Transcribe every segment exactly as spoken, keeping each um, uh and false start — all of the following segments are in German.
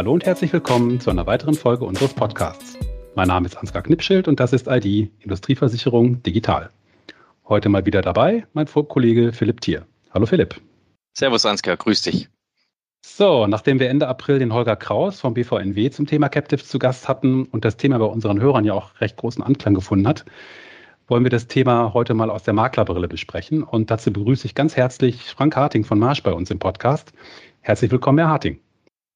Hallo und herzlich willkommen zu einer weiteren Folge unseres Podcasts. Mein Name ist Ansgar Knipschild und das ist I D, Industrieversicherung Digital. Heute mal wieder dabei mein Kollege Philipp Thier. Hallo Philipp. Servus Ansgar, grüß dich. So, nachdem wir Ende April den Holger Kraus vom B V N W zum Thema Captives zu Gast hatten und das Thema bei unseren Hörern ja auch recht großen Anklang gefunden hat, wollen wir das Thema heute mal aus der Maklerbrille besprechen. Und dazu begrüße ich ganz herzlich Frank Harting von Marsh bei uns im Podcast. Herzlich willkommen, Herr Harting.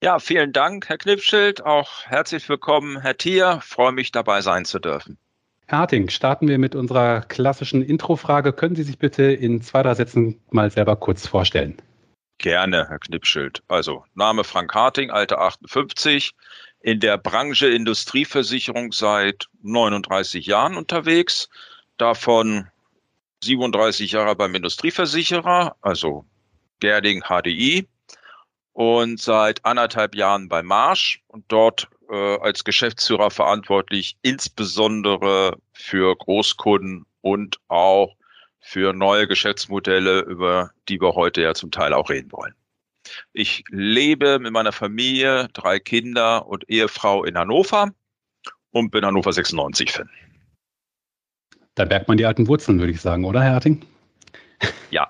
Ja, vielen Dank, Herr Knipschild. Auch herzlich willkommen, Herr Thier. Ich freue mich, dabei sein zu dürfen. Herr Harting, starten wir mit unserer klassischen Introfrage. Können Sie sich bitte in zwei, drei Sätzen mal selber kurz vorstellen? Gerne, Herr Knipschild. Also Name Frank Harting, Alter achtundfünfzig, in der Branche Industrieversicherung seit neununddreißig Jahren unterwegs, davon siebenunddreißig Jahre beim Industrieversicherer, also Gerding H D I, und seit anderthalb Jahren bei Marsh und dort äh, als Geschäftsführer verantwortlich, insbesondere für Großkunden und auch für neue Geschäftsmodelle, über die wir heute ja zum Teil auch reden wollen. Ich lebe mit meiner Familie, drei Kinder und Ehefrau in Hannover und bin Hannover sechsundneunzig-Fan. Da merkt man die alten Wurzeln, würde ich sagen, oder, Herr Harting? Ja.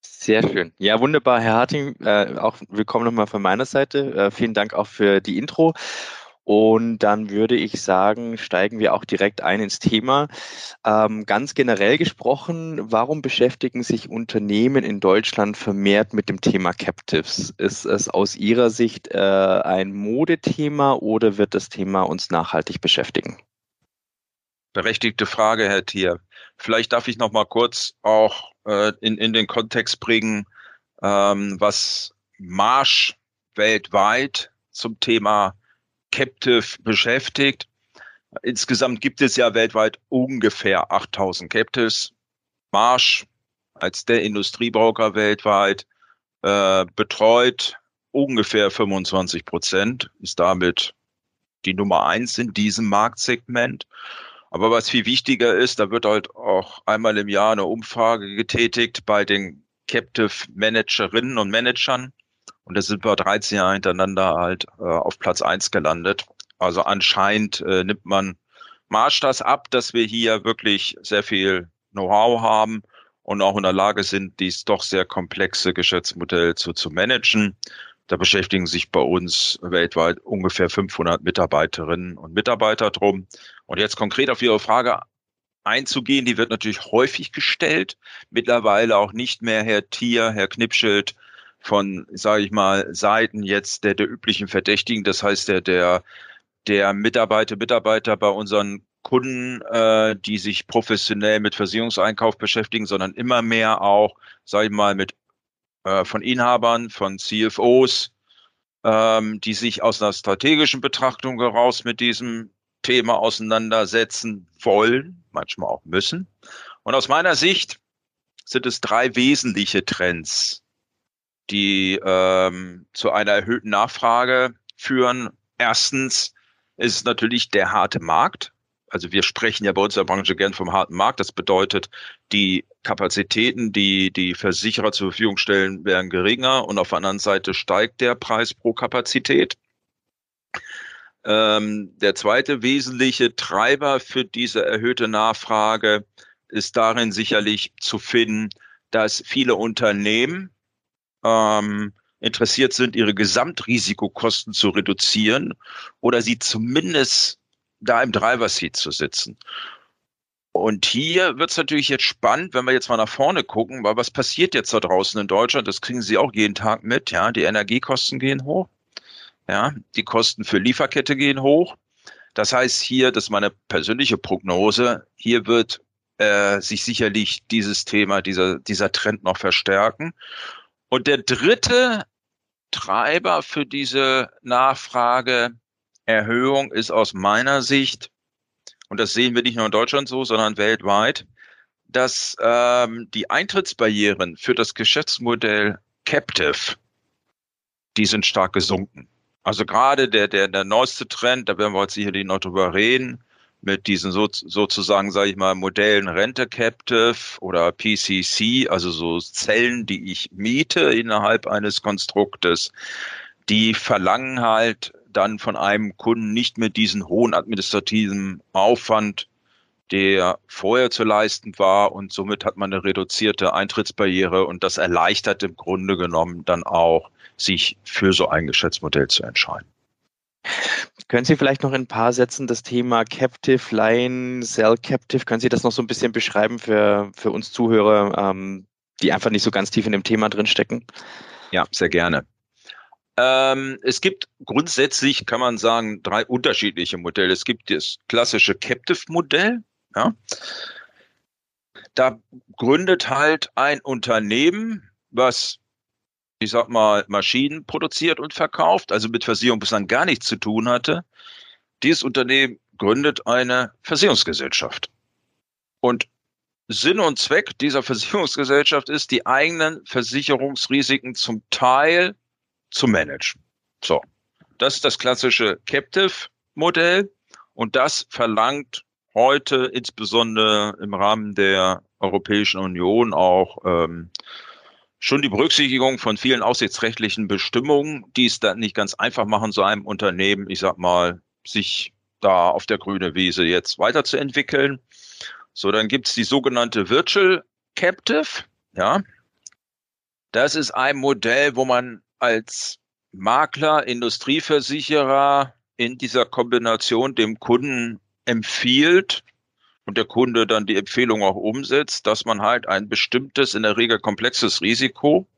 Sehr schön. Ja, wunderbar, Herr Harting. Äh, auch willkommen nochmal von meiner Seite. Äh, vielen Dank auch für die Intro. Und dann würde ich sagen, steigen wir auch direkt ein ins Thema. Ähm, ganz generell gesprochen, warum beschäftigen sich Unternehmen in Deutschland vermehrt mit dem Thema Captives? Ist es aus Ihrer Sicht äh, ein Modethema oder wird das Thema uns nachhaltig beschäftigen? Berechtigte Frage, Herr Thier. Vielleicht darf ich noch mal kurz auch äh, in, in den Kontext bringen, ähm, was Marsh weltweit zum Thema Captive beschäftigt. Insgesamt gibt es ja weltweit ungefähr achttausend Captives. Marsh als der Industriebroker weltweit äh, betreut ungefähr fünfundzwanzig Prozent, ist damit die Nummer eins in diesem Marktsegment. Aber was viel wichtiger ist, da wird halt auch einmal im Jahr eine Umfrage getätigt bei den Captive Managerinnen und Managern. Und da sind wir dreizehn Jahre hintereinander halt äh, auf Platz eins gelandet. Also anscheinend äh, nimmt man Marsh das ab, dass wir hier wirklich sehr viel Know-how haben und auch in der Lage sind, dieses doch sehr komplexe Geschäftsmodell zu, zu managen. Da beschäftigen sich bei uns weltweit ungefähr fünfhundert Mitarbeiterinnen und Mitarbeiter drum. Und jetzt konkret auf Ihre Frage einzugehen, die wird natürlich häufig gestellt. Mittlerweile auch nicht mehr Herr Thier, Herr Knipschild, von, sage ich mal, Seiten jetzt der, der üblichen Verdächtigen, das heißt der, der, der Mitarbeiter, Mitarbeiter bei unseren Kunden, äh, die sich professionell mit Versicherungseinkauf beschäftigen, sondern immer mehr auch, sage ich mal, mit äh, von Inhabern, von C F Os, ähm, die sich aus einer strategischen Betrachtung heraus mit diesem Thema auseinandersetzen wollen, manchmal auch müssen. Und aus meiner Sicht sind es drei wesentliche Trends, die ähm, zu einer erhöhten Nachfrage führen. Erstens ist natürlich der harte Markt. Also wir sprechen ja bei uns in der Branche gern vom harten Markt. Das bedeutet, die Kapazitäten, die die Versicherer zur Verfügung stellen, werden geringer und auf der anderen Seite steigt der Preis pro Kapazität. Ähm, der zweite wesentliche Treiber für diese erhöhte Nachfrage ist darin sicherlich zu finden, dass viele Unternehmen interessiert sind, ihre Gesamtrisikokosten zu reduzieren oder sie zumindest da im Driver-Seat zu sitzen. Und hier wird es natürlich jetzt spannend, wenn wir jetzt mal nach vorne gucken, weil was passiert jetzt da draußen in Deutschland? Das kriegen Sie auch jeden Tag mit. Ja, die Energiekosten gehen hoch. Ja, die Kosten für Lieferkette gehen hoch. Das heißt hier, das ist meine persönliche Prognose, hier wird äh, sich sicherlich dieses Thema, dieser, dieser Trend noch verstärken. Und der dritte Treiber für diese Nachfrageerhöhung ist aus meiner Sicht, und das sehen wir nicht nur in Deutschland so, sondern weltweit, dass ähm, die Eintrittsbarrieren für das Geschäftsmodell Captive, die sind stark gesunken. Also gerade der, der, der neueste Trend, da werden wir heute sicherlich noch drüber reden, mit diesen so, sozusagen, sage ich mal, Modellen Rente Captive oder P C C, also so Zellen, die ich miete innerhalb eines Konstruktes, die verlangen halt dann von einem Kunden nicht mehr diesen hohen administrativen Aufwand, der vorher zu leisten war, und somit hat man eine reduzierte Eintrittsbarriere und das erleichtert im Grunde genommen dann auch, sich für so ein Geschäftsmodell zu entscheiden. Können Sie vielleicht noch in ein paar Sätzen das Thema Captive, Line, Cell Captive, können Sie das noch so ein bisschen beschreiben für, für uns Zuhörer, ähm, die einfach nicht so ganz tief in dem Thema drinstecken? Ja, sehr gerne. Ähm, es gibt grundsätzlich, kann man sagen, drei unterschiedliche Modelle. Es gibt das klassische Captive-Modell. Ja. Da gründet halt ein Unternehmen, was, ich sag mal, Maschinen produziert und verkauft, also mit Versicherung bislang gar nichts zu tun hatte. Dieses Unternehmen gründet eine Versicherungsgesellschaft. Und Sinn und Zweck dieser Versicherungsgesellschaft ist, die eigenen Versicherungsrisiken zum Teil zu managen. So, das ist das klassische Captive-Modell und das verlangt heute insbesondere im Rahmen der Europäischen Union auch ähm, schon die Berücksichtigung von vielen aufsichtsrechtlichen Bestimmungen, die es dann nicht ganz einfach machen, so einem Unternehmen, ich sag mal, sich da auf der grünen Wiese jetzt weiterzuentwickeln. So, dann gibt es die sogenannte Virtual Captive. Ja, das ist ein Modell, wo man als Makler, Industrieversicherer in dieser Kombination dem Kunden empfiehlt und der Kunde dann die Empfehlung auch umsetzt, dass man halt ein bestimmtes, in der Regel komplexes Risiko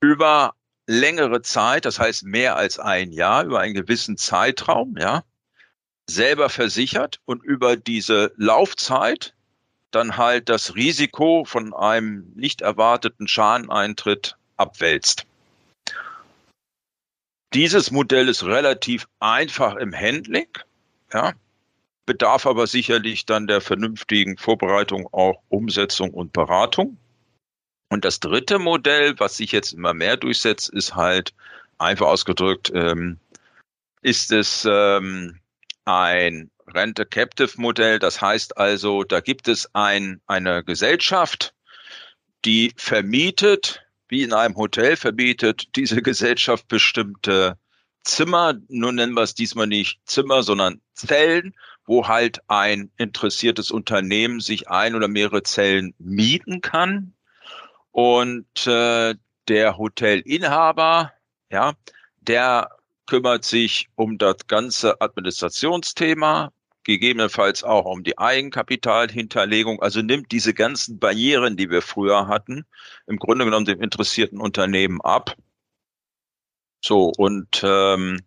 über längere Zeit, das heißt mehr als ein Jahr, über einen gewissen Zeitraum, ja, selber versichert und über diese Laufzeit dann halt das Risiko von einem nicht erwarteten Schadeneintritt abwälzt. Dieses Modell ist relativ einfach im Handling, ja, bedarf aber sicherlich dann der vernünftigen Vorbereitung, auch Umsetzung und Beratung. Und das dritte Modell, was sich jetzt immer mehr durchsetzt, ist halt, einfach ausgedrückt, ähm, ist es ähm, ein Rente-Captive-Modell. Das heißt also, da gibt es ein, eine Gesellschaft, die vermietet, wie in einem Hotel verbietet diese Gesellschaft bestimmte Zimmer, nun nennen wir es diesmal nicht Zimmer, sondern Zellen, wo halt ein interessiertes Unternehmen sich ein oder mehrere Zellen mieten kann. Und äh, der Hotelinhaber, ja, der kümmert sich um das ganze Administrationsthema, gegebenenfalls auch um die Eigenkapitalhinterlegung, also nimmt diese ganzen Barrieren, die wir früher hatten, im Grunde genommen dem interessierten Unternehmen ab. So, und ähm,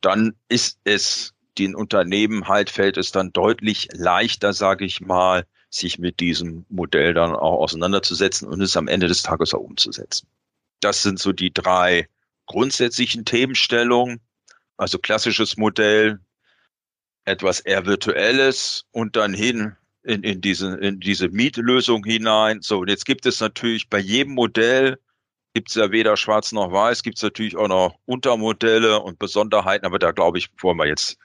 dann ist es den Unternehmen halt, fällt es dann deutlich leichter, sage ich mal, sich mit diesem Modell dann auch auseinanderzusetzen und es am Ende des Tages auch umzusetzen. Das sind so die drei grundsätzlichen Themenstellungen, also klassisches Modell, etwas eher Virtuelles und dann hin in, in, diese, in diese Mietlösung hinein. So, und jetzt gibt es natürlich bei jedem Modell, gibt es ja weder schwarz noch weiß, gibt es natürlich auch noch Untermodelle und Besonderheiten, aber da glaube ich, wollen wir jetzt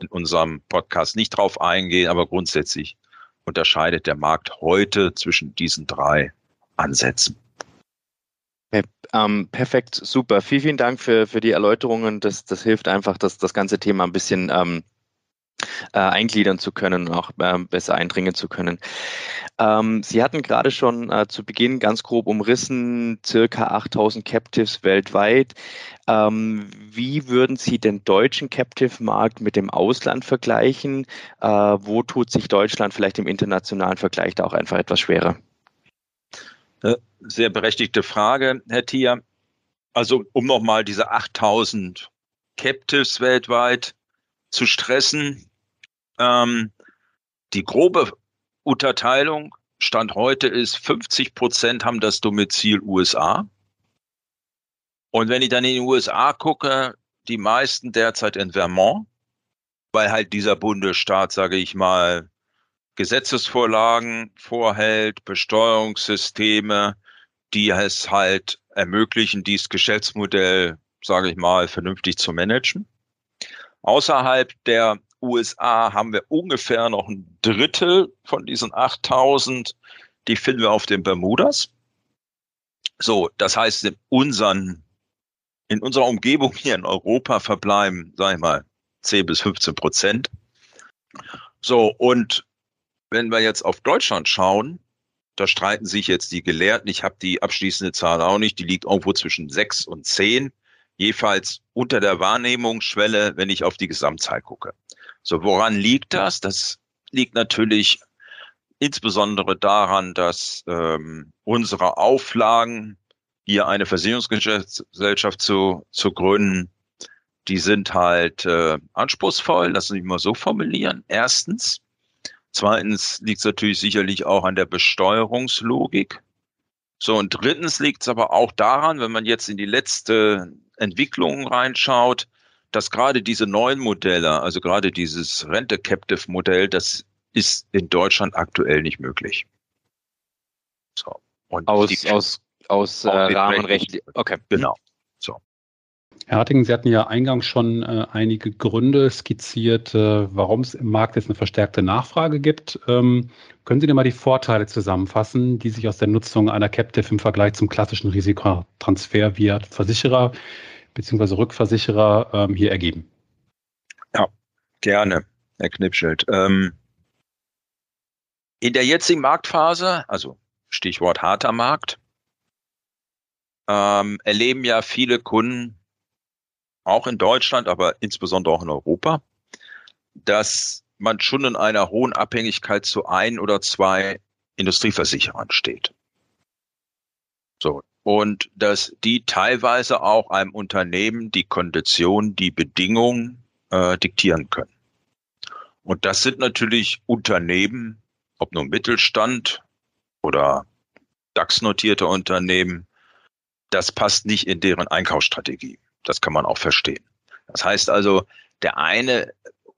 in unserem Podcast nicht drauf eingehen, aber grundsätzlich unterscheidet der Markt heute zwischen diesen drei Ansätzen. Okay, ähm, perfekt, super. Vielen, vielen Dank für, für die Erläuterungen. Das, das hilft einfach, dass das ganze Thema ein bisschen ähm, Äh, eingliedern zu können und auch äh, besser eindringen zu können. Ähm, Sie hatten gerade schon äh, zu Beginn ganz grob umrissen, circa achttausend Captives weltweit. Ähm, wie würden Sie den deutschen Captive-Markt mit dem Ausland vergleichen? Äh, wo tut sich Deutschland vielleicht im internationalen Vergleich da auch einfach etwas schwerer? Sehr berechtigte Frage, Herr Thier. Also um nochmal diese achttausend Captives weltweit zu stressen. Ähm, die grobe Unterteilung Stand heute ist, fünfzig Prozent haben das Domizil U S A. Und wenn ich dann in den U S A gucke, die meisten derzeit in Vermont, weil halt dieser Bundesstaat, sage ich mal, Gesetzesvorlagen vorhält, Besteuerungssysteme, die es halt ermöglichen, dieses Geschäftsmodell, sage ich mal, vernünftig zu managen. Außerhalb der U S A haben wir ungefähr noch ein Drittel von diesen achttausend. Die finden wir auf den Bermudas. So, das heißt, in, unseren, in unserer Umgebung hier in Europa verbleiben, sag ich mal, zehn bis fünfzehn Prozent. So, und wenn wir jetzt auf Deutschland schauen, da streiten sich jetzt die Gelehrten. Ich habe die abschließende Zahl auch nicht. Die liegt irgendwo zwischen sechs und zehn. Jedenfalls unter der Wahrnehmungsschwelle, wenn ich auf die Gesamtzahl gucke. So, woran liegt das? Das liegt natürlich insbesondere daran, dass ähm, unsere Auflagen, hier eine Versicherungsgesellschaft zu, zu gründen, die sind halt äh, anspruchsvoll. Lass mich mal so formulieren. Erstens. Zweitens liegt es natürlich sicherlich auch an der Besteuerungslogik. So, und drittens liegt es aber auch daran, wenn man jetzt in die letzte Entwicklung reinschaut, dass gerade diese neuen Modelle, also gerade dieses Rente-Captive-Modell, das ist in Deutschland aktuell nicht möglich. So. Und aus die, aus, aus äh, Rahmenrecht. Okay. Genau. So. Herr Harting, Sie hatten ja eingangs schon äh, einige Gründe skizziert, äh, warum es im Markt jetzt eine verstärkte Nachfrage gibt. Ähm, können Sie denn mal die Vorteile zusammenfassen, die sich aus der Nutzung einer Captive im Vergleich zum klassischen Risikotransfer via Versicherer bzw. Rückversicherer ähm, hier ergeben? Ja, gerne, Herr Knipschild. Ähm, in der jetzigen Marktphase, also Stichwort harter Markt, ähm, erleben ja viele Kunden, auch in Deutschland, aber insbesondere auch in Europa, dass man schon in einer hohen Abhängigkeit zu ein oder zwei Industrieversicherern steht. So. Und dass die teilweise auch einem Unternehmen die Konditionen, die Bedingungen äh, diktieren können. Und das sind natürlich Unternehmen, ob nun Mittelstand oder DAX-notierte Unternehmen, das passt nicht in deren Einkaufsstrategie. Das kann man auch verstehen. Das heißt also, der eine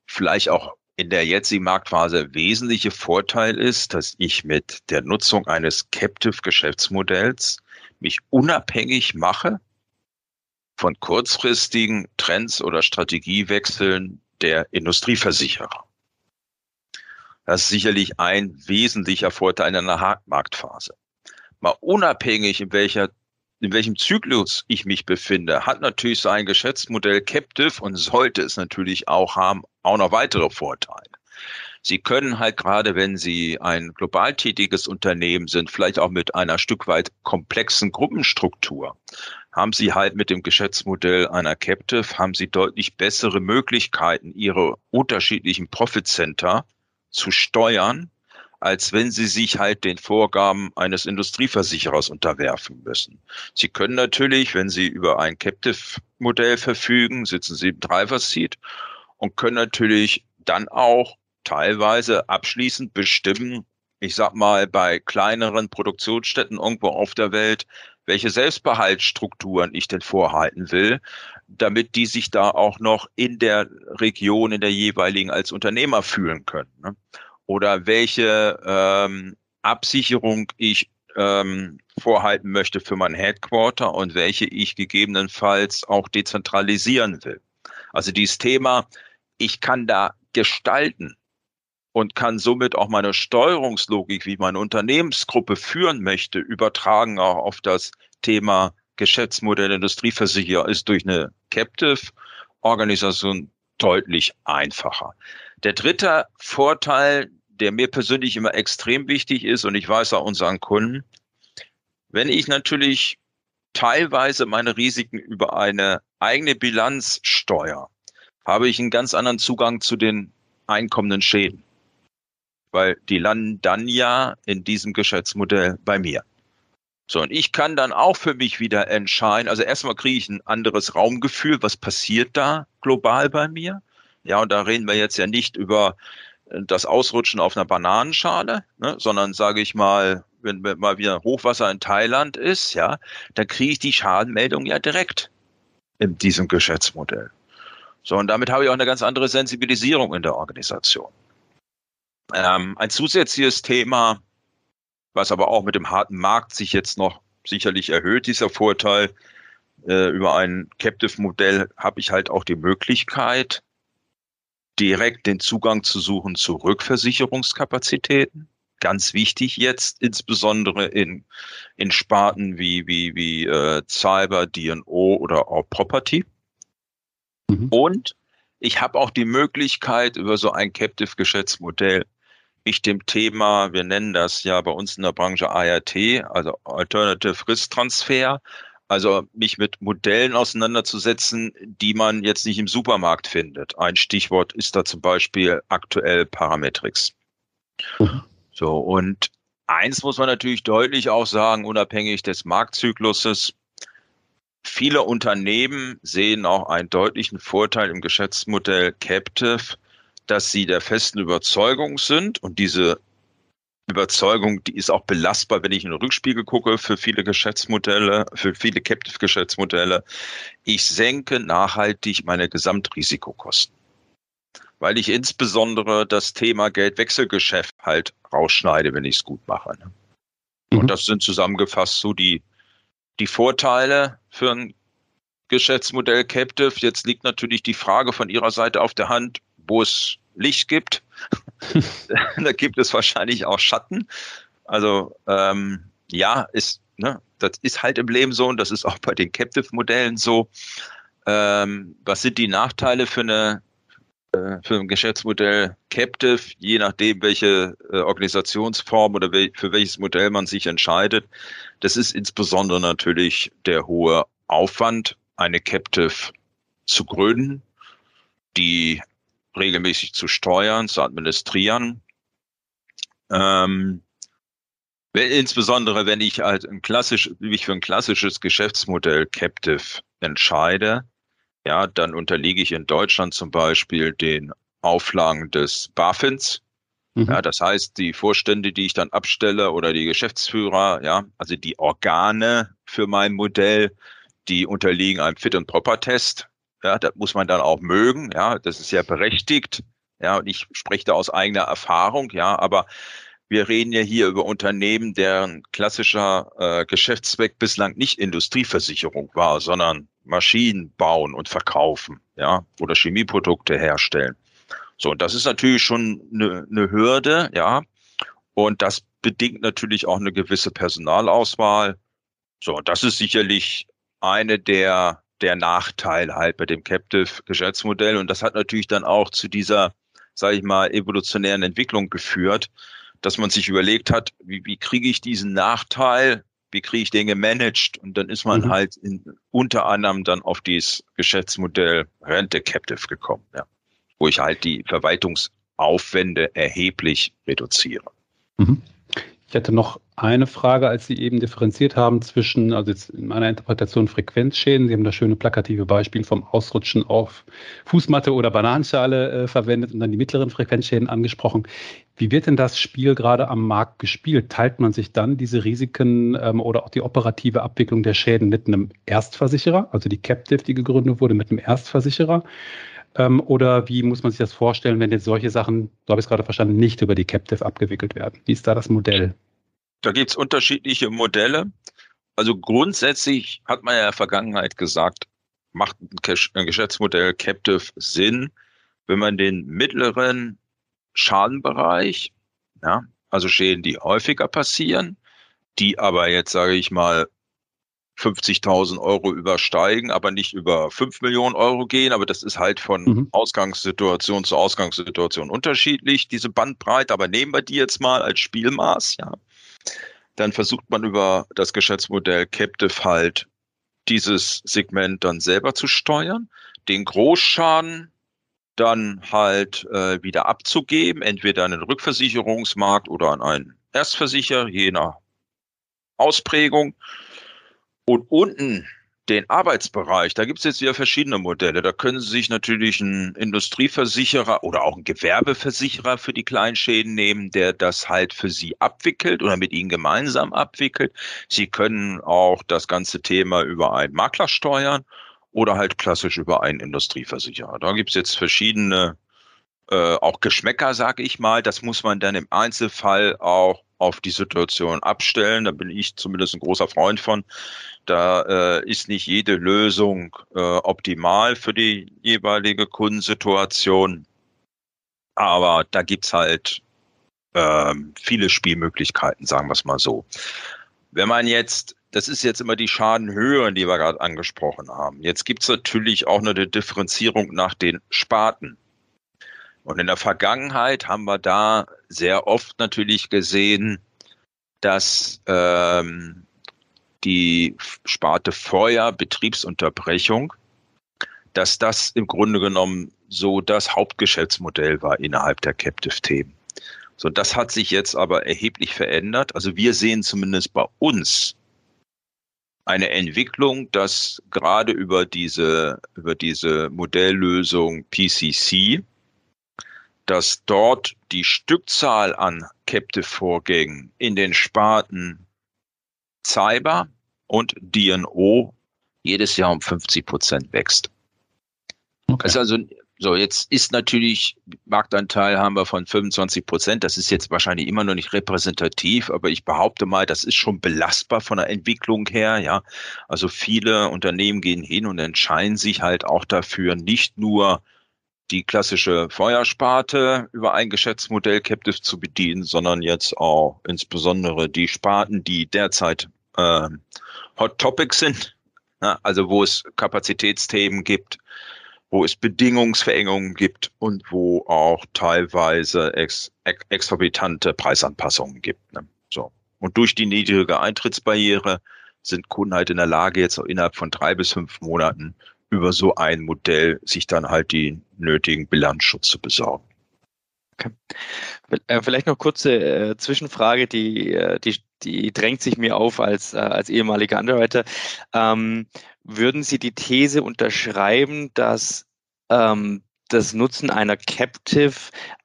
vielleicht auch in der jetzigen Marktphase wesentliche Vorteil ist, dass ich mit der Nutzung eines Captive-Geschäftsmodells mich unabhängig mache von kurzfristigen Trends oder Strategiewechseln der Industrieversicherer. Das ist sicherlich ein wesentlicher Vorteil in einer Marktphase. Mal unabhängig, in welcher in welchem Zyklus ich mich befinde, hat natürlich sein Geschäftsmodell Captive und sollte es natürlich auch haben, auch noch weitere Vorteile. Sie können halt gerade, wenn Sie ein global tätiges Unternehmen sind, vielleicht auch mit einer Stück weit komplexen Gruppenstruktur, haben Sie halt mit dem Geschäftsmodell einer Captive, haben Sie deutlich bessere Möglichkeiten, Ihre unterschiedlichen Profit Center zu steuern, als wenn Sie sich halt den Vorgaben eines Industrieversicherers unterwerfen müssen. Sie können natürlich, wenn Sie über ein Captive-Modell verfügen, sitzen Sie im Driver-Seat und können natürlich dann auch teilweise abschließend bestimmen, ich sag mal, bei kleineren Produktionsstätten irgendwo auf der Welt, welche Selbstbehaltsstrukturen ich denn vorhalten will, damit die sich da auch noch in der Region, in der jeweiligen als Unternehmer fühlen können, ne? Oder welche ähm, Absicherung ich ähm, vorhalten möchte für mein Headquarter und welche ich gegebenenfalls auch dezentralisieren will. Also dieses Thema, ich kann da gestalten und kann somit auch meine Steuerungslogik, wie ich meine Unternehmensgruppe führen möchte, übertragen auch auf das Thema Geschäftsmodell Industrieversicherer, ist durch eine Captive-Organisation deutlich einfacher. Der dritte Vorteil, der mir persönlich immer extrem wichtig ist, und ich weiß auch unseren Kunden, wenn ich natürlich teilweise meine Risiken über eine eigene Bilanz steuere, habe ich einen ganz anderen Zugang zu den einkommenden Schäden, weil die landen dann ja in diesem Geschäftsmodell bei mir. So, und ich kann dann auch für mich wieder entscheiden, also erstmal kriege ich ein anderes Raumgefühl, was passiert da global bei mir? Ja, und da reden wir jetzt ja nicht über das Ausrutschen auf einer Bananenschale, ne, sondern sage ich mal, wenn mal wieder Hochwasser in Thailand ist, ja, dann kriege ich die Schadenmeldung ja direkt in diesem Geschäftsmodell. So, und damit habe ich auch eine ganz andere Sensibilisierung in der Organisation. Ähm, ein zusätzliches Thema, was aber auch mit dem harten Markt sich jetzt noch sicherlich erhöht, dieser Vorteil, äh, über ein Captive-Modell habe ich halt auch die Möglichkeit, direkt den Zugang zu suchen zu Rückversicherungskapazitäten. Ganz wichtig jetzt, insbesondere in, in Sparten wie, wie, wie äh, Cyber, D und O oder auch Property. Mhm. Und ich habe auch die Möglichkeit, über so ein Captive-Geschäftsmodell mich dem Thema, wir nennen das ja bei uns in der Branche A R T, also Alternative Risk Transfer, also mich mit Modellen auseinanderzusetzen, die man jetzt nicht im Supermarkt findet. Ein Stichwort ist da zum Beispiel aktuell Parametrics. Mhm. So, und eins muss man natürlich deutlich auch sagen, unabhängig des Marktzykluses, viele Unternehmen sehen auch einen deutlichen Vorteil im Geschäftsmodell Captive, dass sie der festen Überzeugung sind. Und diese Überzeugung, die ist auch belastbar, wenn ich in den Rückspiegel gucke, für viele Geschäftsmodelle, für viele Captive-Geschäftsmodelle. Ich senke nachhaltig meine Gesamtrisikokosten, weil ich insbesondere das Thema Geldwechselgeschäft halt rausschneide, wenn ich es gut mache. Mhm. Und das sind zusammengefasst so die, die Vorteile für ein Geschäftsmodell Captive. Jetzt liegt natürlich die Frage von Ihrer Seite auf der Hand, wo es Licht gibt. Da gibt es wahrscheinlich auch Schatten. Also ähm, ja, ist, ne, das ist halt im Leben so und das ist auch bei den Captive-Modellen so. Ähm, was sind die Nachteile für eine für ein Geschäftsmodell Captive, je nachdem, welche Organisationsform oder für welches Modell man sich entscheidet. Das ist insbesondere natürlich der hohe Aufwand, eine Captive zu gründen, die regelmäßig zu steuern, zu administrieren. Ähm, insbesondere, wenn ich halt ein klassisch, mich für ein klassisches Geschäftsmodell Captive entscheide, ja, dann unterliege ich in Deutschland zum Beispiel den Auflagen des BaFins. Mhm. Ja, das heißt, die Vorstände, die ich dann abstelle oder die Geschäftsführer, ja, also die Organe für mein Modell, die unterliegen einem Fit and Proper Test. Ja, das muss man dann auch mögen. Ja, das ist ja berechtigt. Ja, und ich spreche da aus eigener Erfahrung. Ja, aber wir reden ja hier über Unternehmen, deren klassischer äh, Geschäftszweck bislang nicht Industrieversicherung war, sondern Maschinen bauen und verkaufen, ja, oder Chemieprodukte herstellen. So, und das ist natürlich schon eine, eine Hürde, ja, und das bedingt natürlich auch eine gewisse Personalauswahl. So, und das ist sicherlich eine der, der Nachteile halt bei dem Captive-Geschäftsmodell, und das hat natürlich dann auch zu dieser, sage ich mal, evolutionären Entwicklung geführt, dass man sich überlegt hat, wie, wie kriege ich diesen Nachteil, wie kriege ich den gemanagt? Und dann ist man mhm. halt in, unter anderem dann auf dieses Geschäftsmodell Rente Captive gekommen, ja, wo ich halt die Verwaltungsaufwände erheblich reduziere. Mhm. Ich hätte noch eine Frage, als Sie eben differenziert haben zwischen, also jetzt in meiner Interpretation Frequenzschäden, Sie haben da schöne plakative Beispiele vom Ausrutschen auf Fußmatte oder Bananenschale äh, verwendet und dann die mittleren Frequenzschäden angesprochen. Wie wird denn das Spiel gerade am Markt gespielt? Teilt man sich dann diese Risiken ähm, oder auch die operative Abwicklung der Schäden mit einem Erstversicherer, also die Captive, die gegründet wurde, mit einem Erstversicherer? Ähm, oder wie muss man sich das vorstellen, wenn jetzt solche Sachen, so habe ich es gerade verstanden, nicht über die Captive abgewickelt werden? Wie ist da das Modell? Da gibt es unterschiedliche Modelle. Also grundsätzlich hat man ja in der Vergangenheit gesagt, macht ein Geschäftsmodell Captive Sinn, wenn man den mittleren Schadenbereich, ja, also Schäden, die häufiger passieren, die aber jetzt, sage ich mal, fünfzigtausend Euro übersteigen, aber nicht über fünf Millionen Euro gehen. Aber das ist halt von mhm. Ausgangssituation zu Ausgangssituation unterschiedlich, diese Bandbreite. Aber nehmen wir die jetzt mal als Spielmaß, ja. Dann versucht man über das Geschäftsmodell Captive halt dieses Segment dann selber zu steuern, den Großschaden dann halt äh, wieder abzugeben, entweder an den Rückversicherungsmarkt oder an einen Erstversicherer, je nach Ausprägung. Und unten den Arbeitsbereich, da gibt es jetzt wieder verschiedene Modelle. Da können Sie sich natürlich einen Industrieversicherer oder auch einen Gewerbeversicherer für die Kleinschäden nehmen, der das halt für Sie abwickelt oder mit Ihnen gemeinsam abwickelt. Sie können auch das ganze Thema über einen Makler steuern oder halt klassisch über einen Industrieversicherer. Da gibt es jetzt verschiedene, äh, auch Geschmäcker, sage ich mal. Das muss man dann im Einzelfall auch auf die Situation abstellen. Da bin ich zumindest ein großer Freund von. Da äh, ist nicht jede Lösung äh, optimal für die jeweilige Kundensituation. aber da gibt es halt äh, viele Spielmöglichkeiten, sagen wir es mal so. Wenn man jetzt, das ist jetzt immer die Schadenhöhe, die wir gerade angesprochen haben. Jetzt gibt es natürlich auch eine Differenzierung nach den Sparten. Und in der Vergangenheit haben wir da sehr oft natürlich gesehen, dass ähm, die Sparte Feuer, Betriebsunterbrechung, dass das im Grunde genommen so das Hauptgeschäftsmodell war innerhalb der Captive-Themen. So, das hat sich jetzt aber erheblich verändert. Also wir sehen zumindest bei uns eine Entwicklung, dass gerade über diese, über diese Modelllösung P C C, dass dort die Stückzahl an Captive-Vorgängen in den Sparten Cyber und D und O jedes Jahr um fünfzig Prozent wächst. Okay. Das ist also, so, jetzt ist natürlich, Marktanteil haben wir von fünfundzwanzig Prozent, das ist jetzt wahrscheinlich immer noch nicht repräsentativ, aber ich behaupte mal, das ist schon belastbar von der Entwicklung her, ja. Also viele Unternehmen gehen hin und entscheiden sich halt auch dafür, nicht nur die klassische Feuersparte über ein Geschäftsmodell Captive zu bedienen, sondern jetzt auch insbesondere die Sparten, die derzeit äh, Hot Topics sind, na, also wo es Kapazitätsthemen gibt, wo es Bedingungsverengungen gibt und wo auch teilweise ex, ex, exorbitante Preisanpassungen gibt. Ne? So. Und durch die niedrige Eintrittsbarriere sind Kunden halt in der Lage, jetzt auch innerhalb von drei bis fünf Monaten über so ein Modell sich dann halt die nötigen Bilanzschutz zu besorgen. Okay. Vielleicht noch kurze äh, Zwischenfrage, die, die, die drängt sich mir auf als, äh, als ehemaliger Underwriter. Ähm, würden Sie die These unterschreiben, dass ähm, das Nutzen einer Captive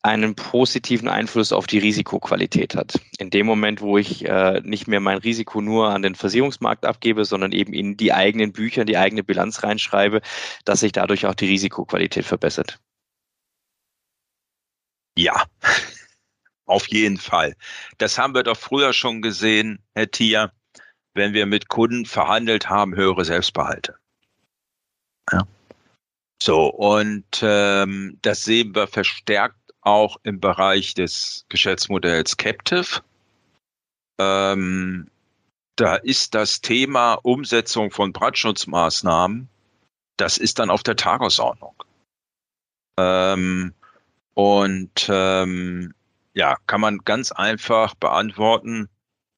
einen positiven Einfluss auf die Risikoqualität hat? In dem Moment, wo ich äh, nicht mehr mein Risiko nur an den Versicherungsmarkt abgebe, sondern eben in die eigenen Bücher, in die eigene Bilanz reinschreibe, dass sich dadurch auch die Risikoqualität verbessert. Ja, auf jeden Fall. Das haben wir doch früher schon gesehen, Herr Thier, wenn wir mit Kunden verhandelt haben, höhere Selbstbehalte. Ja. So, und ähm, das sehen wir verstärkt auch im Bereich des Geschäftsmodells Captive. Ähm, da ist das Thema Umsetzung von Brandschutzmaßnahmen, das ist dann auf der Tagesordnung. Ähm, und ähm, ja, kann man ganz einfach beantworten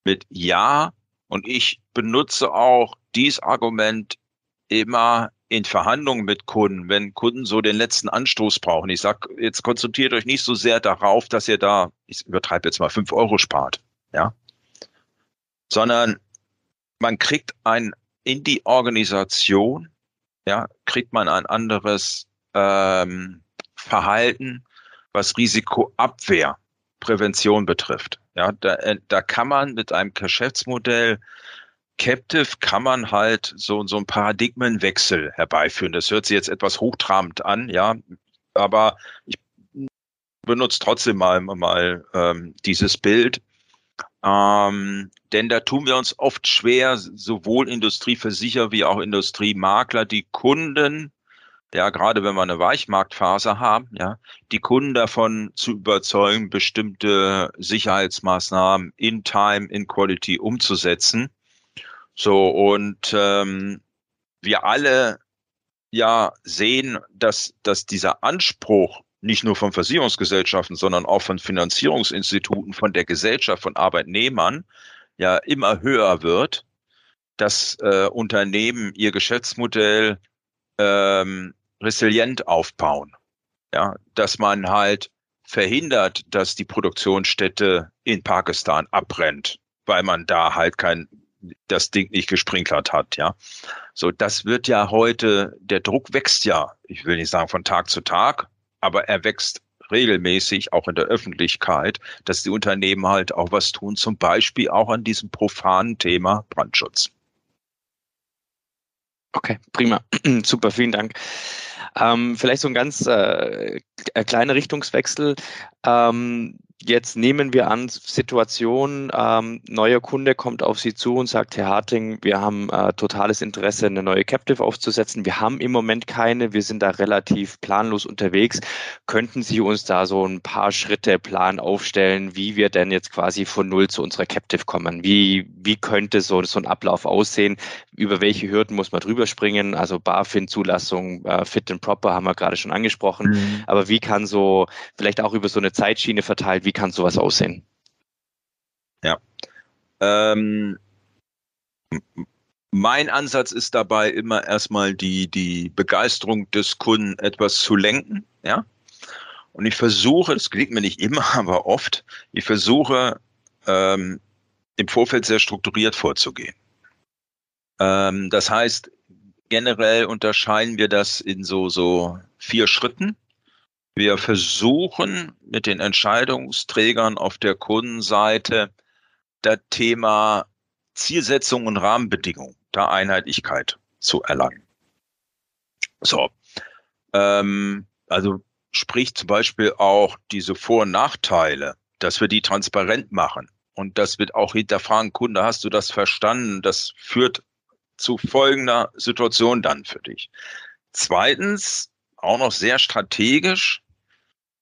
mit Ja. Und ich benutze auch dieses Argument immer in Verhandlungen mit Kunden, wenn Kunden so den letzten Anstoß brauchen. Ich sage, jetzt konzentriert euch nicht so sehr darauf, dass ihr da, ich übertreibe jetzt mal, fünf Euro spart, ja, sondern man kriegt ein, in die Organisation, ja, kriegt man ein anderes ähm, Verhalten, was Risikoabwehr, Prävention betrifft. Ja, da, da kann man mit einem Geschäftsmodell Captive kann man halt so, so einen Paradigmenwechsel herbeiführen. Das hört sich jetzt etwas hochtrabend an, ja, aber ich benutze trotzdem mal, mal ähm, dieses Bild, ähm, denn da tun wir uns oft schwer, sowohl Industrieversicherer wie auch Industriemakler, die Kunden, ja, gerade wenn wir eine Weichmarktphase haben, ja, die Kunden davon zu überzeugen, bestimmte Sicherheitsmaßnahmen in Time, in Quality umzusetzen. So, und ähm, wir alle ja sehen, dass, dass dieser Anspruch nicht nur von Versicherungsgesellschaften, sondern auch von Finanzierungsinstituten, von der Gesellschaft, von Arbeitnehmern ja immer höher wird, dass äh, Unternehmen ihr Geschäftsmodell ähm, resilient aufbauen. Ja, dass man halt verhindert, dass die Produktionsstätte in Pakistan abbrennt, weil man da halt kein das Ding nicht gesprinkelt hat, ja. So, das wird ja heute, der Druck wächst ja, ich will nicht sagen von Tag zu Tag, aber er wächst regelmäßig auch in der Öffentlichkeit, dass die Unternehmen halt auch was tun, zum Beispiel auch an diesem profanen Thema Brandschutz. Okay, prima. Super, vielen Dank. Ähm, vielleicht so ein ganz äh, kleiner Richtungswechsel. Ähm, jetzt nehmen wir an, Situation, ähm, neuer Kunde kommt auf Sie zu und sagt, Herr Harting, wir haben äh, totales Interesse, eine neue Captive aufzusetzen. Wir haben im Moment keine, wir sind da relativ planlos unterwegs. Könnten Sie uns da so ein paar Schritte Plan aufstellen, wie wir denn jetzt quasi von Null zu unserer Captive kommen? Wie, wie könnte so, so ein Ablauf aussehen? Über welche Hürden muss man drüber springen? Also BaFin, Zulassung, äh, Fit and Proper haben wir gerade schon angesprochen. Mhm. Aber wie kann so, vielleicht auch über so eine Zeitschiene verteilt, wie kann sowas aussehen? Ja. Ähm, mein Ansatz ist dabei immer erstmal die, die Begeisterung des Kunden etwas zu lenken. Ja. Und ich versuche, das gelingt mir nicht immer, aber oft, ich versuche ähm, im Vorfeld sehr strukturiert vorzugehen. Ähm, das heißt, generell unterscheiden wir das in so, so vier Schritten. Wir versuchen mit den Entscheidungsträgern auf der Kundenseite das Thema Zielsetzung und Rahmenbedingungen der Einheitlichkeit zu erlangen. So, ähm, also sprich zum Beispiel auch diese Vor- und Nachteile, dass wir die transparent machen und dass wir auch hinterfragen, Kunde, hast du das verstanden? Das führt zu folgender Situation dann für dich. Zweitens, auch noch sehr strategisch.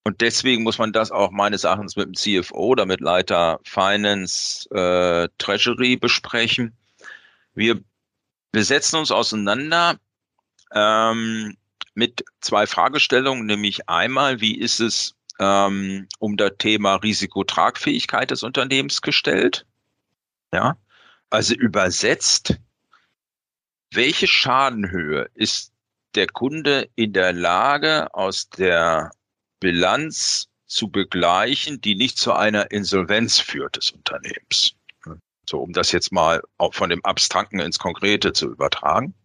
Und deswegen muss man das auch meines Erachtens mit dem C F O oder mit Leiter Finance äh, Treasury besprechen. Wir, wir setzen uns auseinander ähm, mit zwei Fragestellungen, nämlich einmal, wie ist es ähm, um das Thema Risikotragfähigkeit des Unternehmens gestellt? Ja, also übersetzt, welche Schadenhöhe ist der Kunde in der Lage, aus der Bilanz zu begleichen, die nicht zu einer Insolvenz führt des Unternehmens. So, um das jetzt mal auch von dem Abstrakten ins Konkrete zu übertragen.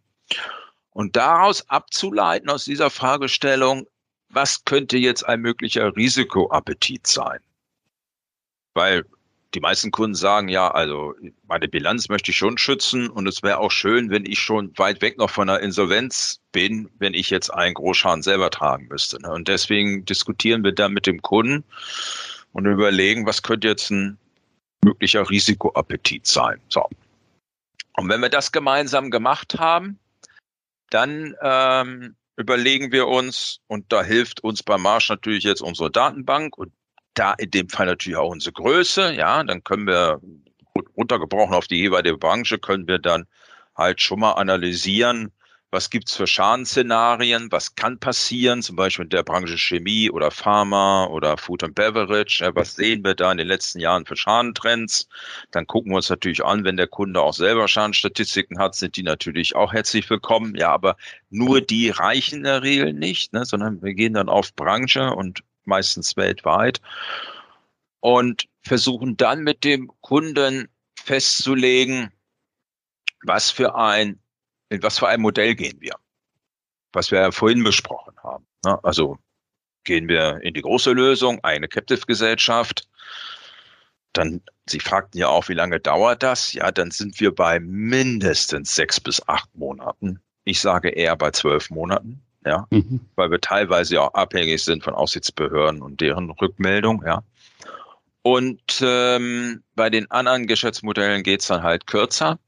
Und daraus abzuleiten, aus dieser Fragestellung, was könnte jetzt ein möglicher Risikoappetit sein? Weil die meisten Kunden sagen, ja, also meine Bilanz möchte ich schon schützen und es wäre auch schön, wenn ich schon weit weg noch von einer Insolvenz bin, wenn ich jetzt einen Großschaden selber tragen müsste. Und deswegen diskutieren wir dann mit dem Kunden und überlegen, was könnte jetzt ein möglicher Risikoappetit sein. So. Und wenn wir das gemeinsam gemacht haben, dann ähm, überlegen wir uns, und da hilft uns bei Marsh natürlich jetzt unsere Datenbank und da in dem Fall natürlich auch unsere Größe, ja, dann können wir, runtergebrochen auf die jeweilige Branche, können wir dann halt schon mal analysieren, was gibt es für Schadensszenarien, was kann passieren, zum Beispiel in der Branche Chemie oder Pharma oder Food and Beverage, ja, was sehen wir da in den letzten Jahren für Schadentrends, dann gucken wir uns natürlich an, wenn der Kunde auch selber Schadenstatistiken hat, sind die natürlich auch herzlich willkommen, ja, aber nur die reichen in der Regel nicht, ne, sondern wir gehen dann auf Branche und meistens weltweit und versuchen dann mit dem Kunden festzulegen, was für ein, in was für ein Modell gehen wir, was wir ja vorhin besprochen haben. Also gehen wir in die große Lösung, eine Captive-Gesellschaft, dann, Sie fragten ja auch, wie lange dauert das? Ja, dann sind wir bei mindestens sechs bis acht Monaten. Ich sage eher bei zwölf Monaten. Ja, mhm. Weil wir teilweise auch abhängig sind von Aufsichtsbehörden und deren Rückmeldung, ja. Und ähm, bei den anderen Geschäftsmodellen geht es dann halt kürzer.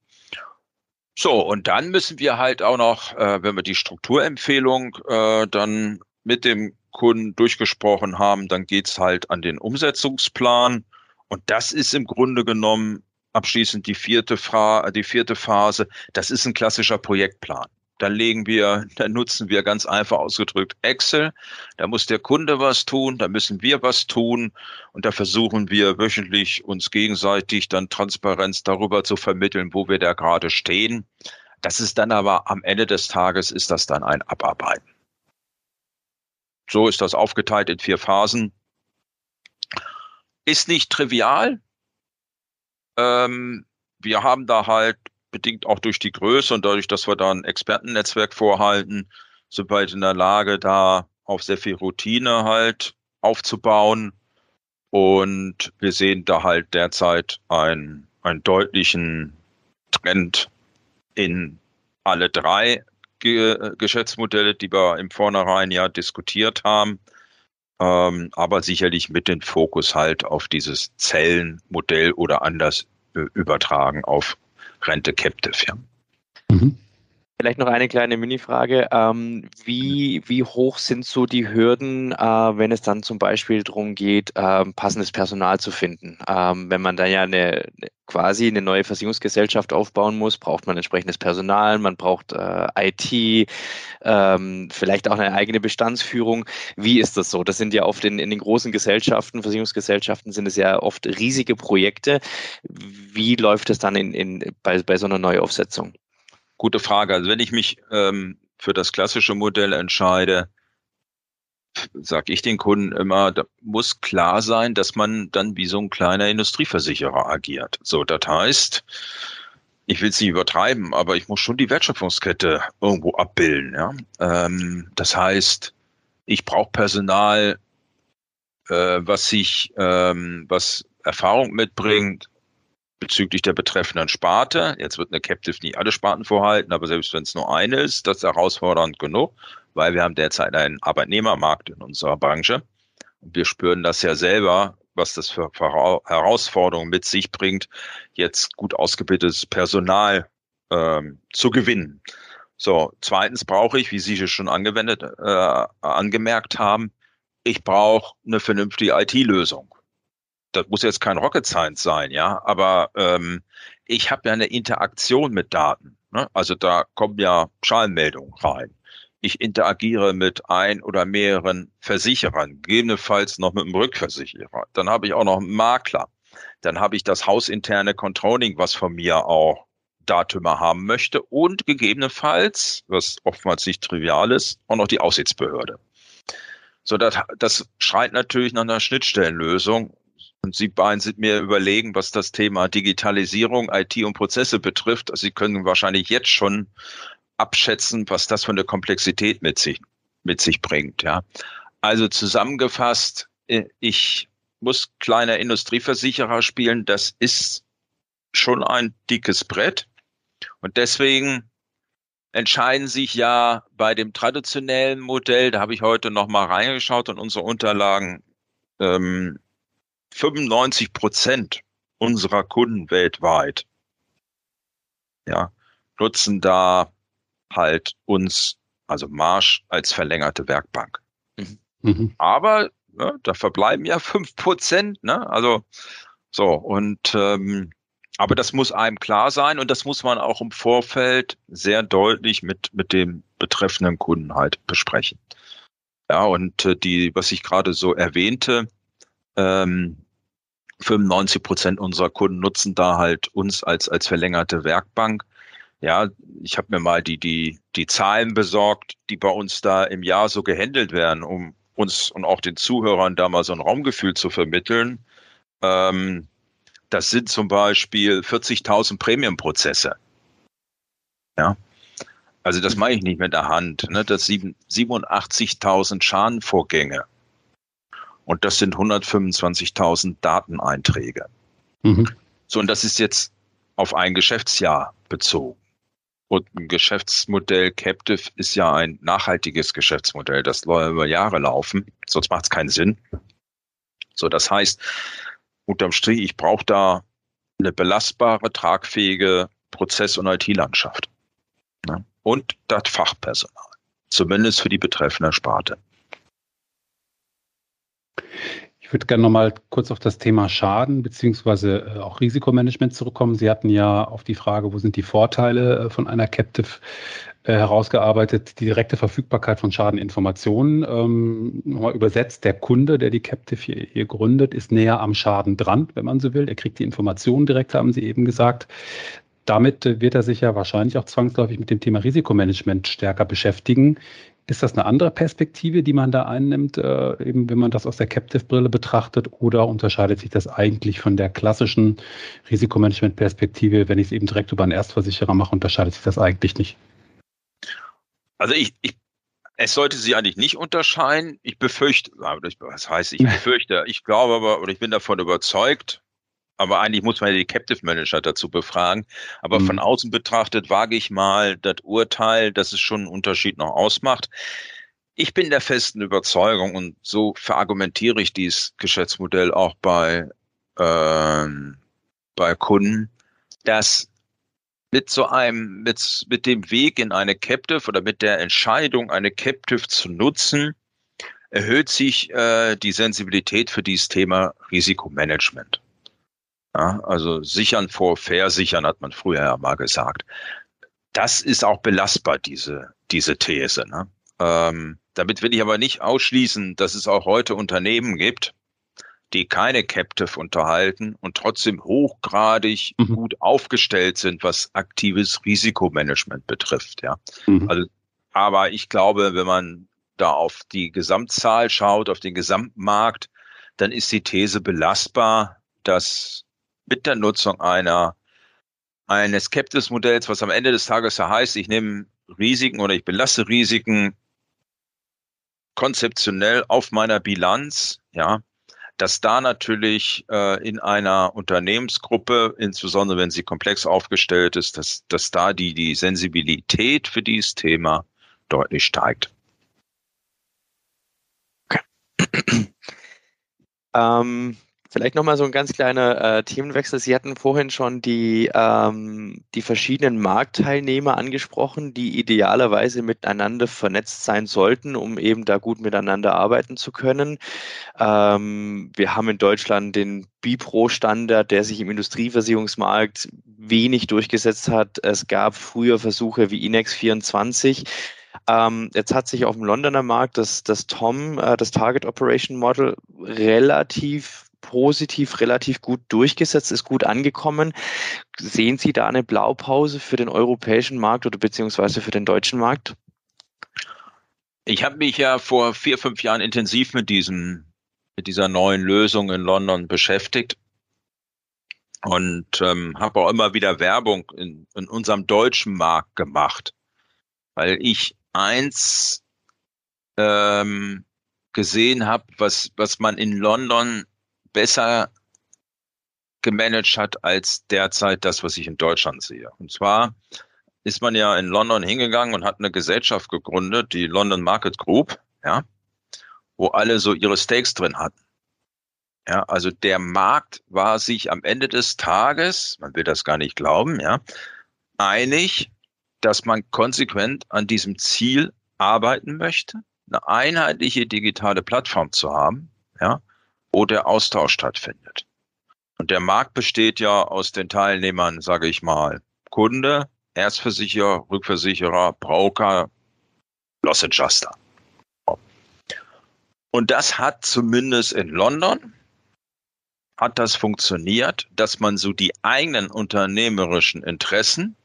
So, und dann müssen wir halt auch noch, äh, wenn wir die Strukturempfehlung äh, dann mit dem Kunden durchgesprochen haben, dann geht es halt an den Umsetzungsplan. Und das ist im Grunde genommen abschließend die vierte Fra- die vierte Phase. Das ist ein klassischer Projektplan. Dann legen wir, dann nutzen wir ganz einfach ausgedrückt Excel. Da muss der Kunde was tun, da müssen wir was tun. Und da versuchen wir wöchentlich uns gegenseitig dann Transparenz darüber zu vermitteln, wo wir da gerade stehen. Das ist dann aber am Ende des Tages ist das dann ein Abarbeiten. So ist das aufgeteilt in vier Phasen. Ist nicht trivial. Ähm, wir haben da halt bedingt auch durch die Größe und dadurch, dass wir da ein Expertennetzwerk vorhalten, sind wir halt in der Lage, da auf sehr viel Routine halt aufzubauen. Und wir sehen da halt derzeit einen, einen deutlichen Trend in alle drei Ge- Geschäftsmodelle, die wir im Vornherein ja diskutiert haben. ähm, aber sicherlich mit dem Fokus halt auf dieses Zellenmodell oder anders äh, übertragen auf Rente Captive. Ja. Mhm. Vielleicht noch eine kleine Mini-Frage. Ähm, wie, wie hoch sind so die Hürden, äh, wenn es dann zum Beispiel darum geht, äh, passendes Personal zu finden? Ähm, wenn man da ja eine, quasi eine neue Versicherungsgesellschaft aufbauen muss, braucht man entsprechendes Personal, man braucht äh, I T, ähm, vielleicht auch eine eigene Bestandsführung. Wie ist das so? Das sind ja oft in, in den großen Gesellschaften, Versicherungsgesellschaften sind es ja oft riesige Projekte. Wie läuft es dann in, in, bei, bei so einer Neuaufsetzung? Gute Frage. Also wenn ich mich ähm, für das klassische Modell entscheide, sage ich den Kunden immer, da muss klar sein, dass man dann wie so ein kleiner Industrieversicherer agiert. So, das heißt, ich will es nicht übertreiben, aber ich muss schon die Wertschöpfungskette irgendwo abbilden. Ja? Ähm, das heißt, ich brauche Personal, äh, was sich, ähm, was Erfahrung mitbringt, bezüglich der betreffenden Sparte. Jetzt wird eine Captive nicht alle Sparten vorhalten, aber selbst wenn es nur eine ist, das ist herausfordernd genug, weil wir haben derzeit einen Arbeitnehmermarkt in unserer Branche. Und wir spüren das ja selber, was das für Herausforderungen mit sich bringt, jetzt gut ausgebildetes Personal ähm, zu gewinnen. So, zweitens brauche ich, wie Sie es schon angewendet, äh, angemerkt haben, ich brauche eine vernünftige I T-Lösung. Das muss jetzt kein Rocket Science sein, ja, aber ähm, ich habe ja eine Interaktion mit Daten, ne? Also da kommen ja Schalenmeldungen rein. Ich interagiere mit ein oder mehreren Versicherern, gegebenenfalls noch mit einem Rückversicherer. Dann habe ich auch noch einen Makler. Dann habe ich das hausinterne Controlling, was von mir auch Datümer haben möchte und gegebenenfalls, was oftmals nicht trivial ist, auch noch die Aufsichtsbehörde. So, das, das schreit natürlich nach einer Schnittstellenlösung. Und Sie beiden sind mir überlegen, was das Thema Digitalisierung, I T und Prozesse betrifft. Sie können wahrscheinlich jetzt schon abschätzen, was das für eine Komplexität mit sich, mit sich bringt. Ja. Also zusammengefasst, ich muss kleiner Industrieversicherer spielen. Das ist schon ein dickes Brett. Und deswegen entscheiden sich ja bei dem traditionellen Modell, da habe ich heute nochmal reingeschaut in unsere Unterlagen, ähm, fünfundneunzig Prozent unserer Kunden weltweit, ja, nutzen da halt uns, also Marsh, als verlängerte Werkbank. Mhm. Aber ja, da verbleiben ja fünf Prozent, ne? Also so und ähm, aber das muss einem klar sein und das muss man auch im Vorfeld sehr deutlich mit mit dem betreffenden Kunden halt besprechen. Ja, und äh, die, was ich gerade so erwähnte. Ähm, fünfundneunzig Prozent unserer Kunden nutzen da halt uns als als verlängerte Werkbank. Ja, ich habe mir mal die die die Zahlen besorgt, die bei uns da im Jahr so gehandelt werden, um uns und auch den Zuhörern da mal so ein Raumgefühl zu vermitteln. Ähm, das sind zum Beispiel vierzigtausend Premiumprozesse. Ja, also das mache ich nicht mit der Hand. Ne? Das sind siebenundachtzigtausend Schadenvorgänge. Und das sind hundertfünfundzwanzigtausend Dateneinträge. Mhm. So, und das ist jetzt auf ein Geschäftsjahr bezogen. Und ein Geschäftsmodell Captive ist ja ein nachhaltiges Geschäftsmodell. Das soll über Jahre laufen, sonst macht es keinen Sinn. So, das heißt, unterm Strich, ich brauche da eine belastbare, tragfähige Prozess- und I T-Landschaft. Ja. Und das Fachpersonal, zumindest für die betreffende Sparte. Ich würde gerne nochmal kurz auf das Thema Schaden bzw. auch Risikomanagement zurückkommen. Sie hatten ja auf die Frage, wo sind die Vorteile von einer Captive herausgearbeitet, die direkte Verfügbarkeit von Schadeninformationen. Ähm, nochmal übersetzt, der Kunde, der die Captive hier, hier gründet, ist näher am Schaden dran, wenn man so will. Er kriegt die Informationen direkt, haben Sie eben gesagt. Damit wird er sich ja wahrscheinlich auch zwangsläufig mit dem Thema Risikomanagement stärker beschäftigen. Ist das eine andere Perspektive, die man da einnimmt, äh, eben wenn man das aus der Captive-Brille betrachtet, oder unterscheidet sich das eigentlich von der klassischen Risikomanagement-Perspektive, wenn ich es eben direkt über einen Erstversicherer mache, unterscheidet sich das eigentlich nicht? Also ich, ich es sollte sich eigentlich nicht unterscheiden. Ich befürchte, was heißt ich befürchte, ich glaube aber, oder ich bin davon überzeugt, aber eigentlich muss man ja die Captive-Manager dazu befragen. Aber mhm. von außen betrachtet wage ich mal das Urteil, dass es schon einen Unterschied noch ausmacht. Ich bin der festen Überzeugung, und so verargumentiere ich dieses Geschäftsmodell auch bei, ähm, bei Kunden, dass mit so einem, mit, mit dem Weg in eine Captive oder mit der Entscheidung, eine Captive zu nutzen, erhöht sich äh, die Sensibilität für dieses Thema Risikomanagement. Ja, also sichern vor versichern, hat man früher ja mal gesagt. Das ist auch belastbar, diese, diese These, ne? Ähm, damit will ich aber nicht ausschließen, dass es auch heute Unternehmen gibt, die keine Captive unterhalten und trotzdem hochgradig mhm. gut aufgestellt sind, was aktives Risikomanagement betrifft. Ja, mhm. also, aber ich glaube, wenn man da auf die Gesamtzahl schaut, auf den Gesamtmarkt, dann ist die These belastbar, dass mit der Nutzung einer eines Captive-Modells, was am Ende des Tages ja heißt, ich nehme Risiken oder ich belasse Risiken konzeptionell auf meiner Bilanz, ja, dass da natürlich äh, in einer Unternehmensgruppe, insbesondere wenn sie komplex aufgestellt ist, dass, dass da die, die Sensibilität für dieses Thema deutlich steigt. Okay. ähm, vielleicht nochmal so ein ganz kleiner äh, Themenwechsel. Sie hatten vorhin schon die, ähm, die verschiedenen Marktteilnehmer angesprochen, die idealerweise miteinander vernetzt sein sollten, um eben da gut miteinander arbeiten zu können. Ähm, wir haben in Deutschland den Bipro-Standard, der sich im Industrieversicherungsmarkt wenig durchgesetzt hat. Es gab früher Versuche wie I N E X vierundzwanzig. Ähm, jetzt hat sich auf dem Londoner Markt das, das T O M, äh, das Target Operation Model, relativ positiv, relativ gut durchgesetzt, ist gut angekommen. Sehen Sie da eine Blaupause für den europäischen Markt oder beziehungsweise für den deutschen Markt? Ich habe mich ja vor vier, fünf Jahren intensiv mit diesem, mit dieser neuen Lösung in London beschäftigt und ähm, habe auch immer wieder Werbung in, in unserem deutschen Markt gemacht, weil ich eins ähm, gesehen habe, was, was man in London besser gemanagt hat als derzeit das, was ich in Deutschland sehe. Und zwar ist man ja in London hingegangen und hat eine Gesellschaft gegründet, die London Market Group, ja, wo alle so ihre Stakes drin hatten. Ja, also der Markt war sich am Ende des Tages, man will das gar nicht glauben, ja, einig, dass man konsequent an diesem Ziel arbeiten möchte, eine einheitliche digitale Plattform zu haben, ja, wo der Austausch stattfindet. Und der Markt besteht ja aus den Teilnehmern, sage ich mal, Kunde, Erstversicherer, Rückversicherer, Broker, Loss Adjuster. Und das hat zumindest in London, hat das funktioniert, dass man so die eigenen unternehmerischen Interessen,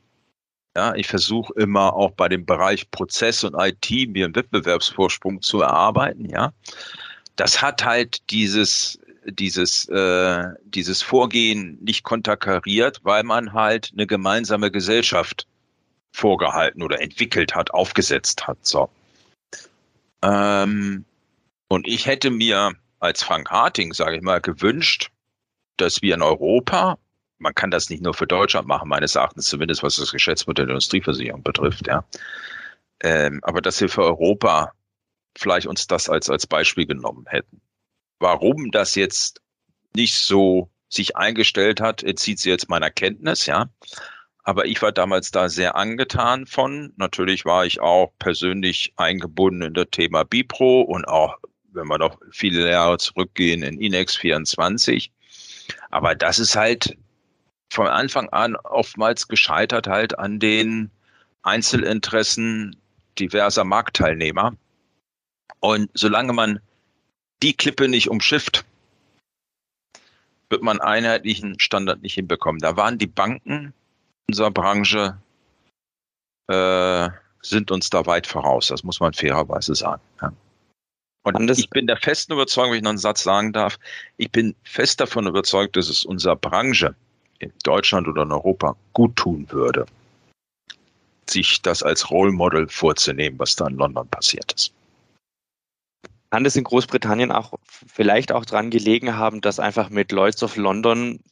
ja, ich versuche immer auch bei dem Bereich Prozess und I T mir einen Wettbewerbsvorsprung zu erarbeiten, ja, das hat halt dieses dieses äh, dieses Vorgehen nicht konterkariert, weil man halt eine gemeinsame Gesellschaft vorgehalten oder entwickelt hat, aufgesetzt hat. So. Ähm, und ich hätte mir als Frank Harting, sage ich mal, gewünscht, dass wir in Europa, man kann das nicht nur für Deutschland machen, meines Erachtens zumindest, was das Geschäftsmodell der Industrieversicherung betrifft, ja, ähm, aber dass wir für Europa vielleicht uns das als, als Beispiel genommen hätten. Warum das jetzt nicht so sich eingestellt hat, entzieht sie jetzt meiner Kenntnis, ja. Aber ich war damals da sehr angetan von. Natürlich war ich auch persönlich eingebunden in das Thema Bipro und auch, wenn wir noch viele Jahre zurückgehen, in I N E X vierundzwanzig. Aber das ist halt von Anfang an oftmals gescheitert halt an den Einzelinteressen diverser Marktteilnehmer. Und solange man die Klippe nicht umschifft, wird man einen einheitlichen Standard nicht hinbekommen. Da waren die Banken unserer Branche, äh, sind uns da weit voraus. Das muss man fairerweise sagen. Ja. Und ich bin der festen Überzeugung, wenn ich noch einen Satz sagen darf, ich bin fest davon überzeugt, dass es unserer Branche in Deutschland oder in Europa gut tun würde, sich das als Role Model vorzunehmen, was da in London passiert ist. Kann das in Großbritannien auch vielleicht auch dran gelegen haben, dass einfach mit Lloyds of London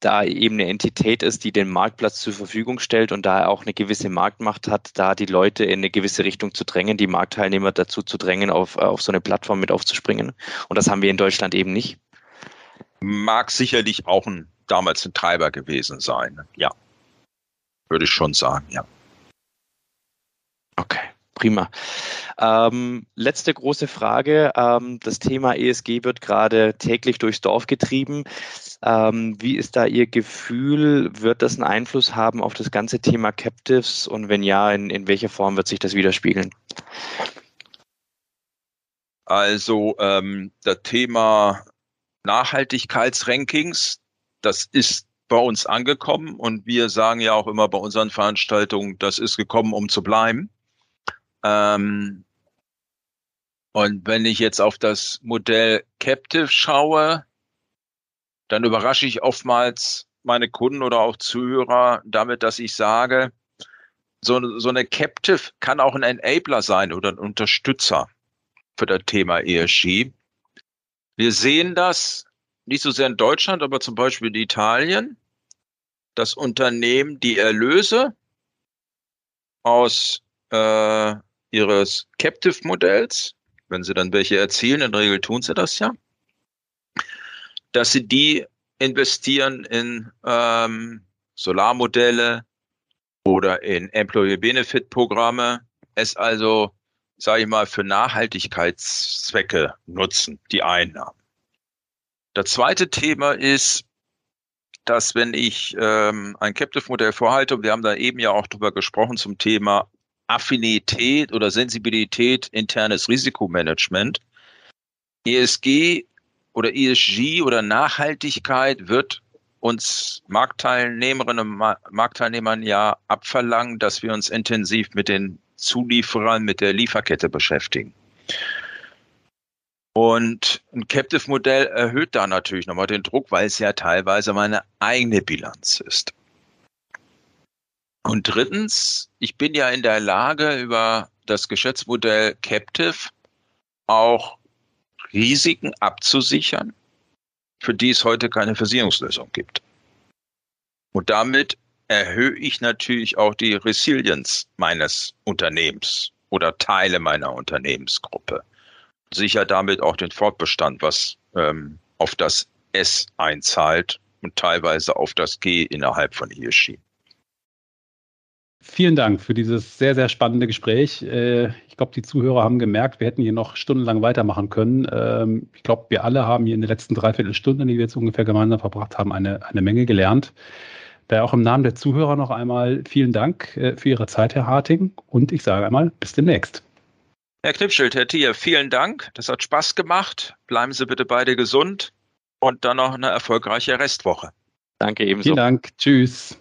da eben eine Entität ist, die den Marktplatz zur Verfügung stellt und da auch eine gewisse Marktmacht hat, da die Leute in eine gewisse Richtung zu drängen, die Marktteilnehmer dazu zu drängen, auf, auf so eine Plattform mit aufzuspringen. Und das haben wir in Deutschland eben nicht. Mag sicherlich auch ein, damals ein Treiber gewesen sein, ja. Würde ich schon sagen, ja. Okay. Prima. Ähm, letzte große Frage. Ähm, das Thema E S G wird gerade täglich durchs Dorf getrieben. Ähm, wie ist da Ihr Gefühl? Wird das einen Einfluss haben auf das ganze Thema Captives? Und wenn ja, in, in welcher Form wird sich das widerspiegeln? Also ähm, das Thema Nachhaltigkeitsrankings, das ist bei uns angekommen. Und wir sagen ja auch immer bei unseren Veranstaltungen, das ist gekommen, um zu bleiben. Ähm, und wenn ich jetzt auf das Modell Captive schaue, dann überrasche ich oftmals meine Kunden oder auch Zuhörer damit, dass ich sage, so, so eine Captive kann auch ein Enabler sein oder ein Unterstützer für das Thema E S G. Wir sehen das nicht so sehr in Deutschland, aber zum Beispiel in Italien, dass Unternehmen die Erlöse aus Äh, ihres Captive-Modells, wenn sie dann welche erzielen, in der Regel tun sie das ja, dass sie die investieren in ähm, Solarmodelle oder in Employee-Benefit-Programme, es also, sage ich mal, für Nachhaltigkeitszwecke nutzen, die Einnahmen. Das zweite Thema ist, dass wenn ich ähm, ein Captive-Modell vorhalte, und wir haben da eben ja auch drüber gesprochen zum Thema Affinität oder Sensibilität, internes Risikomanagement. E S G oder E S G oder Nachhaltigkeit wird uns Marktteilnehmerinnen und Marktteilnehmern ja abverlangen, dass wir uns intensiv mit den Zulieferern, mit der Lieferkette beschäftigen. Und ein Captive-Modell erhöht da natürlich nochmal den Druck, weil es ja teilweise meine eigene Bilanz ist. Und drittens, ich bin ja in der Lage, über das Geschäftsmodell Captive auch Risiken abzusichern, für die es heute keine Versicherungslösung gibt. Und damit erhöhe ich natürlich auch die Resilienz meines Unternehmens oder Teile meiner Unternehmensgruppe. Sicher damit auch den Fortbestand, was ähm, auf das S einzahlt und teilweise auf das G innerhalb von E S G. Vielen Dank für dieses sehr, sehr spannende Gespräch. Ich glaube, die Zuhörer haben gemerkt, wir hätten hier noch stundenlang weitermachen können. Ich glaube, wir alle haben hier in den letzten Dreiviertelstunden, die wir jetzt ungefähr gemeinsam verbracht haben, eine, eine Menge gelernt. Daher auch im Namen der Zuhörer noch einmal vielen Dank für Ihre Zeit, Herr Harting. Und ich sage einmal, bis demnächst. Herr Knipschild, Herr Thier, vielen Dank. Das hat Spaß gemacht. Bleiben Sie bitte beide gesund und dann noch eine erfolgreiche Restwoche. Danke ebenso. Vielen Dank. Tschüss.